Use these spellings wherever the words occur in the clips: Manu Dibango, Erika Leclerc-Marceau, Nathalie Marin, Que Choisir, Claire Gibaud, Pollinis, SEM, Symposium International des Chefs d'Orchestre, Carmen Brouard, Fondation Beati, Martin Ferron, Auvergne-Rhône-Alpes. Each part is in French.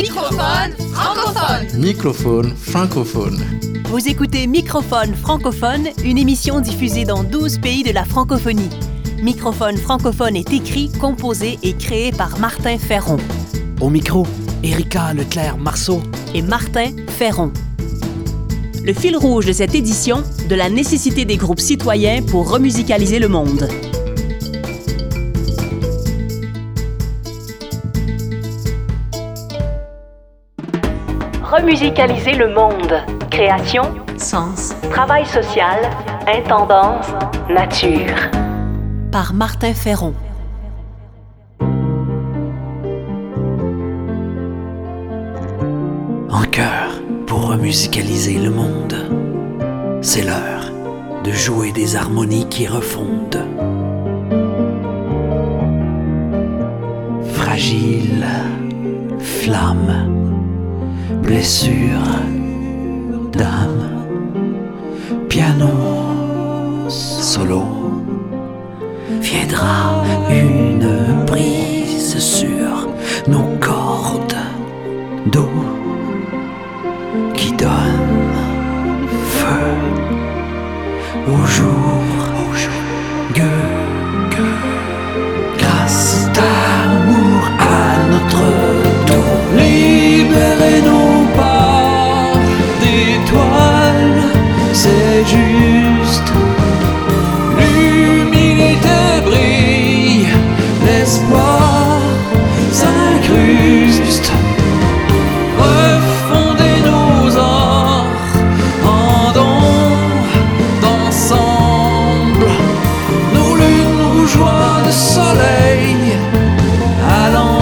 Microphone francophone. Microphone francophone. Vous écoutez Microphone francophone, une émission diffusée dans 12 pays de la francophonie. Microphone francophone est écrit, composé et créé par Martin Ferron. Au micro, Erika Leclerc-Marceau et Martin Ferron. Le fil rouge de cette édition, de la nécessité des groupes citoyens pour remusicaliser le monde. Remusicaliser le monde. Création, sens, travail social, intendance, nature. Par Martin Ferron. En chœur, pour remusicaliser le monde. C'est l'heure de jouer des harmonies qui refondent. Fragile, flamme, blessure, dame, piano, solo, viendra une brise sur nos cordes d'eau qui donne feu au jour, que grâce d'amour à notre tour, libérez-nous. C'est juste, l'humilité brille, l'espoir s'incruste. Refondez nos ors, rendons d'ensemble nos lunes rougeois de soleil à l'amble.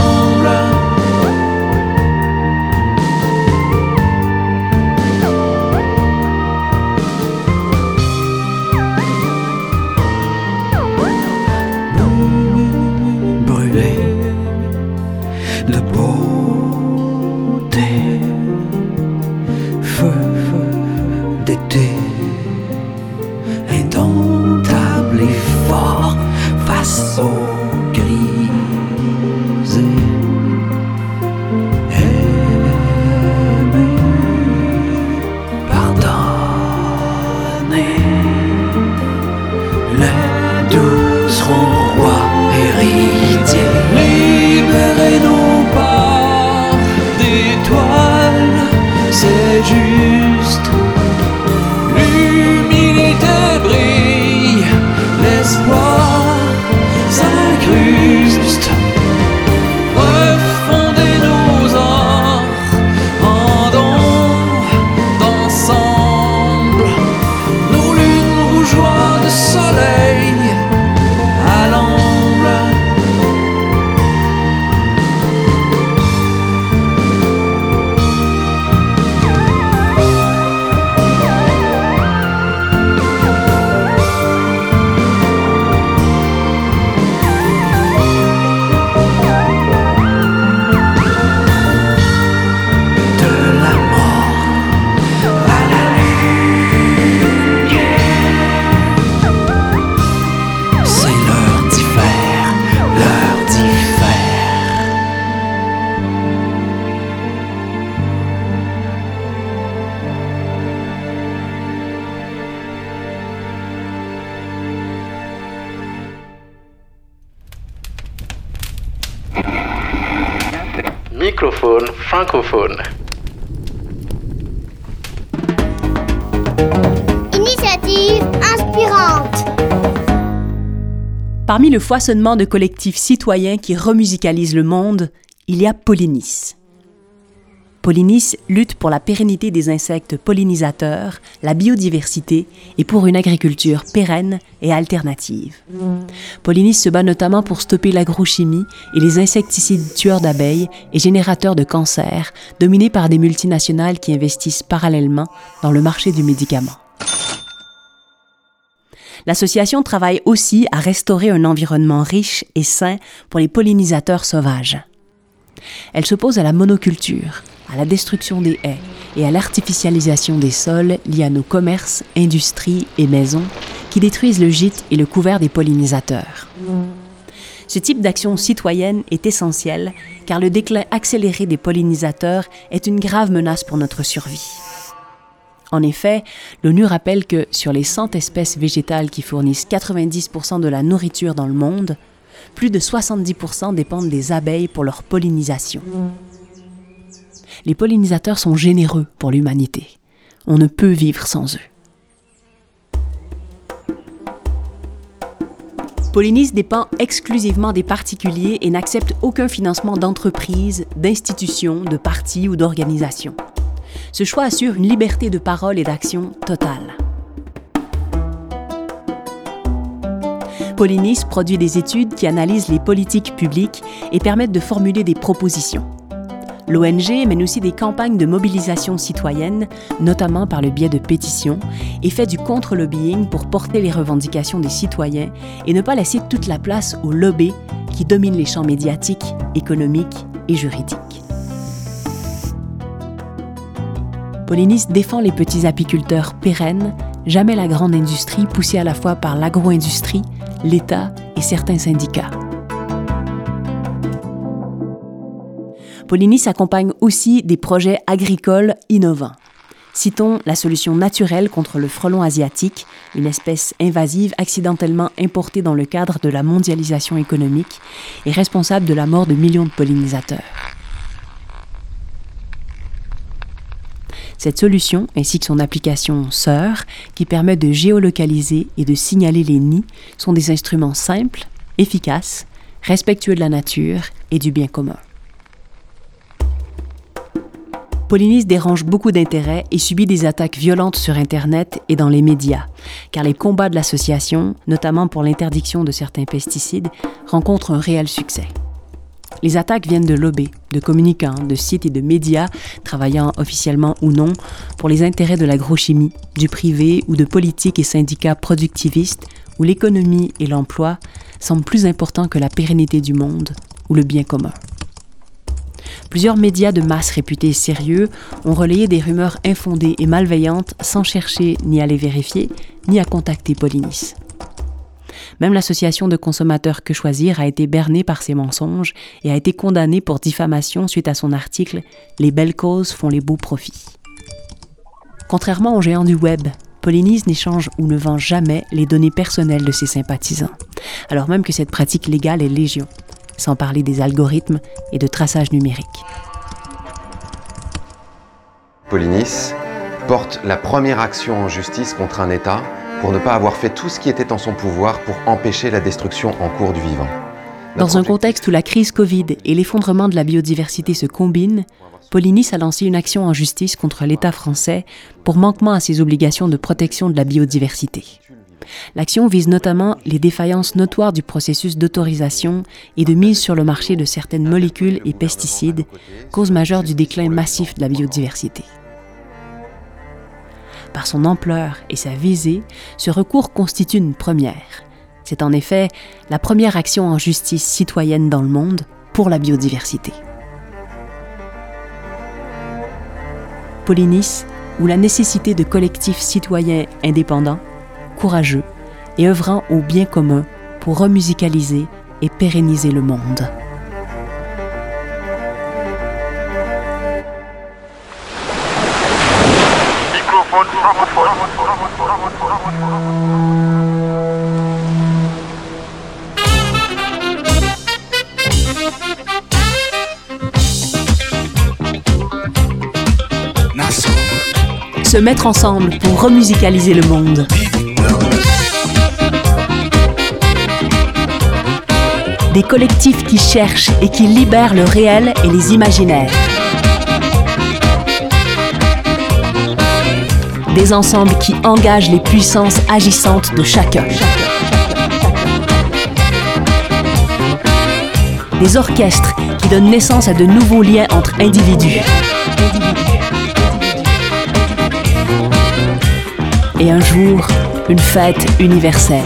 Microphone francophone. Initiative inspirante. Parmi le foisonnement de collectifs citoyens qui remusicalisent le monde, il y a Pollinis. Pollinis lutte pour la pérennité des insectes pollinisateurs, la biodiversité et pour une agriculture pérenne et alternative. Pollinis se bat notamment pour stopper l'agrochimie et les insecticides tueurs d'abeilles et générateurs de cancers, dominés par des multinationales qui investissent parallèlement dans le marché du médicament. L'association travaille aussi à restaurer un environnement riche et sain pour les pollinisateurs sauvages. Elle s'oppose à la monoculture, à la destruction des haies et à l'artificialisation des sols liés à nos commerces, industries et maisons qui détruisent le gîte et le couvert des pollinisateurs. Ce type d'action citoyenne est essentiel, car le déclin accéléré des pollinisateurs est une grave menace pour notre survie. En effet, l'ONU rappelle que, sur les 100 espèces végétales qui fournissent 90% de la nourriture dans le monde, plus de 70% dépendent des abeilles pour leur pollinisation. Les pollinisateurs sont généreux pour l'humanité. On ne peut vivre sans eux. Pollinis dépend exclusivement des particuliers et n'accepte aucun financement d'entreprises, d'institutions, de partis ou d'organisations. Ce choix assure une liberté de parole et d'action totale. Pollinis produit des études qui analysent les politiques publiques et permettent de formuler des propositions. L'ONG mène aussi des campagnes de mobilisation citoyenne, notamment par le biais de pétitions, et fait du contre-lobbying pour porter les revendications des citoyens et ne pas laisser toute la place aux lobbies qui dominent les champs médiatiques, économiques et juridiques. Pollinis défend les petits apiculteurs pérennes, jamais la grande industrie poussée à la fois par l'agro-industrie, l'État et certains syndicats. Pollinis accompagne aussi des projets agricoles innovants. Citons la solution naturelle contre le frelon asiatique, une espèce invasive accidentellement importée dans le cadre de la mondialisation économique et responsable de la mort de millions de pollinisateurs. Cette solution, ainsi que son application sœur, qui permet de géolocaliser et de signaler les nids, sont des instruments simples, efficaces, respectueux de la nature et du bien commun. Pollinis dérange beaucoup d'intérêts et subit des attaques violentes sur Internet et dans les médias, car les combats de l'association, notamment pour l'interdiction de certains pesticides, rencontrent un réel succès. Les attaques viennent de lobbies, de communicants, de sites et de médias, travaillant officiellement ou non, pour les intérêts de l'agrochimie, du privé ou de politiques et syndicats productivistes, où l'économie et l'emploi semblent plus importants que la pérennité du monde ou le bien commun. Plusieurs médias de masse réputés sérieux ont relayé des rumeurs infondées et malveillantes sans chercher ni à les vérifier, ni à contacter Pollinis. Même l'association de consommateurs Que Choisir a été bernée par ces mensonges et a été condamnée pour diffamation suite à son article « Les belles causes font les beaux profits ». Contrairement aux géants du web, Pollinis n'échange ou ne vend jamais les données personnelles de ses sympathisants, alors même que cette pratique légale est légion, sans parler des algorithmes et de traçage numérique. Pollinis porte la première action en justice contre un État pour ne pas avoir fait tout ce qui était en son pouvoir pour empêcher la destruction en cours du vivant. Dans un contexte où la crise Covid et l'effondrement de la biodiversité se combinent, Pollinis a lancé une action en justice contre l'État français pour manquement à ses obligations de protection de la biodiversité. L'action vise notamment les défaillances notoires du processus d'autorisation et de mise sur le marché de certaines molécules et pesticides, cause majeure du déclin massif de la biodiversité. Par son ampleur et sa visée, ce recours constitue une première. C'est en effet la première action en justice citoyenne dans le monde pour la biodiversité. Pollinis, ou la nécessité de collectifs citoyens indépendants, courageux et œuvrant au bien commun pour remusicaliser et pérenniser le monde. Se mettre ensemble pour remusicaliser le monde. Des collectifs qui cherchent et qui libèrent le réel et les imaginaires. Des ensembles qui engagent les puissances agissantes de chacun. Des orchestres qui donnent naissance à de nouveaux liens entre individus. Et un jour, une fête universelle.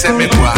c'est mes bois.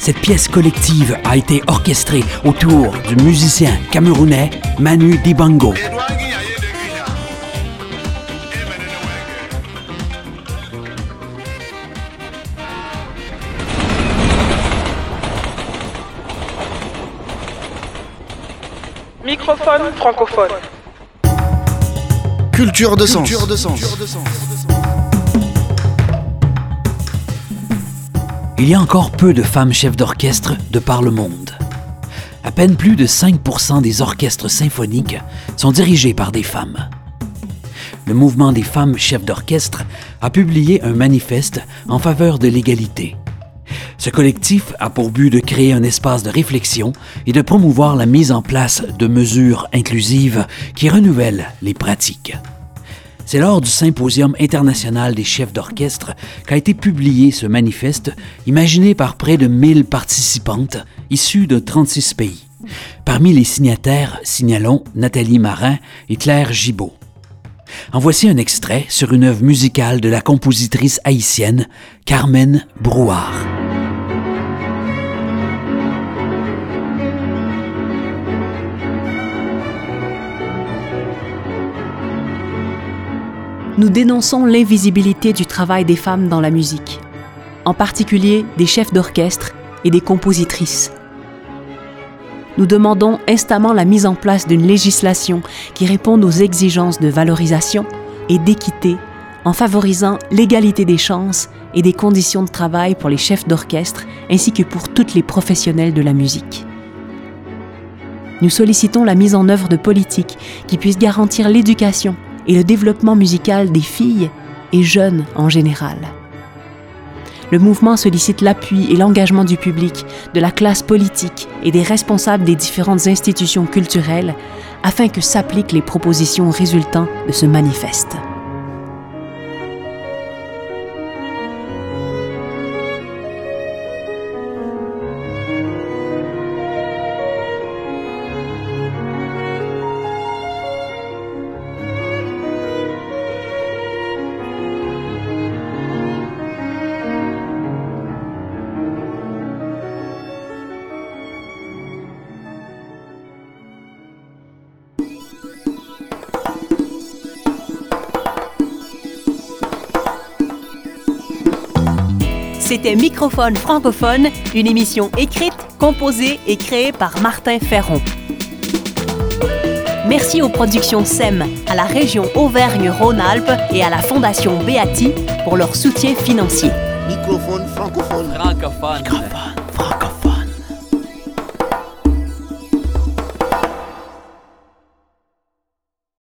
Cette pièce collective a été orchestrée autour du musicien camerounais Manu Dibango. Microphone francophone. Culture de sens. Culture de sens. Il y a encore peu de femmes chefs d'orchestre de par le monde. À peine plus de 5% des orchestres symphoniques sont dirigés par des femmes. Le mouvement des femmes chefs d'orchestre a publié un manifeste en faveur de l'égalité. Ce collectif a pour but de créer un espace de réflexion et de promouvoir la mise en place de mesures inclusives qui renouvellent les pratiques. C'est lors du Symposium international des chefs d'orchestre qu'a été publié ce manifeste, imaginé par près de 1000 participantes issues de 36 pays. Parmi les signataires, signalons Nathalie Marin et Claire Gibaud. En voici un extrait sur une œuvre musicale de la compositrice haïtienne Carmen Brouard. Nous dénonçons l'invisibilité du travail des femmes dans la musique, en particulier des chefs d'orchestre et des compositrices. Nous demandons instamment la mise en place d'une législation qui réponde aux exigences de valorisation et d'équité en favorisant l'égalité des chances et des conditions de travail pour les chefs d'orchestre ainsi que pour toutes les professionnelles de la musique. Nous sollicitons la mise en œuvre de politiques qui puissent garantir l'éducation et le développement musical des filles et jeunes en général. Le mouvement sollicite l'appui et l'engagement du public, de la classe politique et des responsables des différentes institutions culturelles afin que s'appliquent les propositions résultant de ce manifeste. C'était Microphone francophone, une émission écrite, composée et créée par Martin Ferron. Merci aux productions SEM, à la région Auvergne-Rhône-Alpes et à la Fondation Beati pour leur soutien financier. Microphone francophone.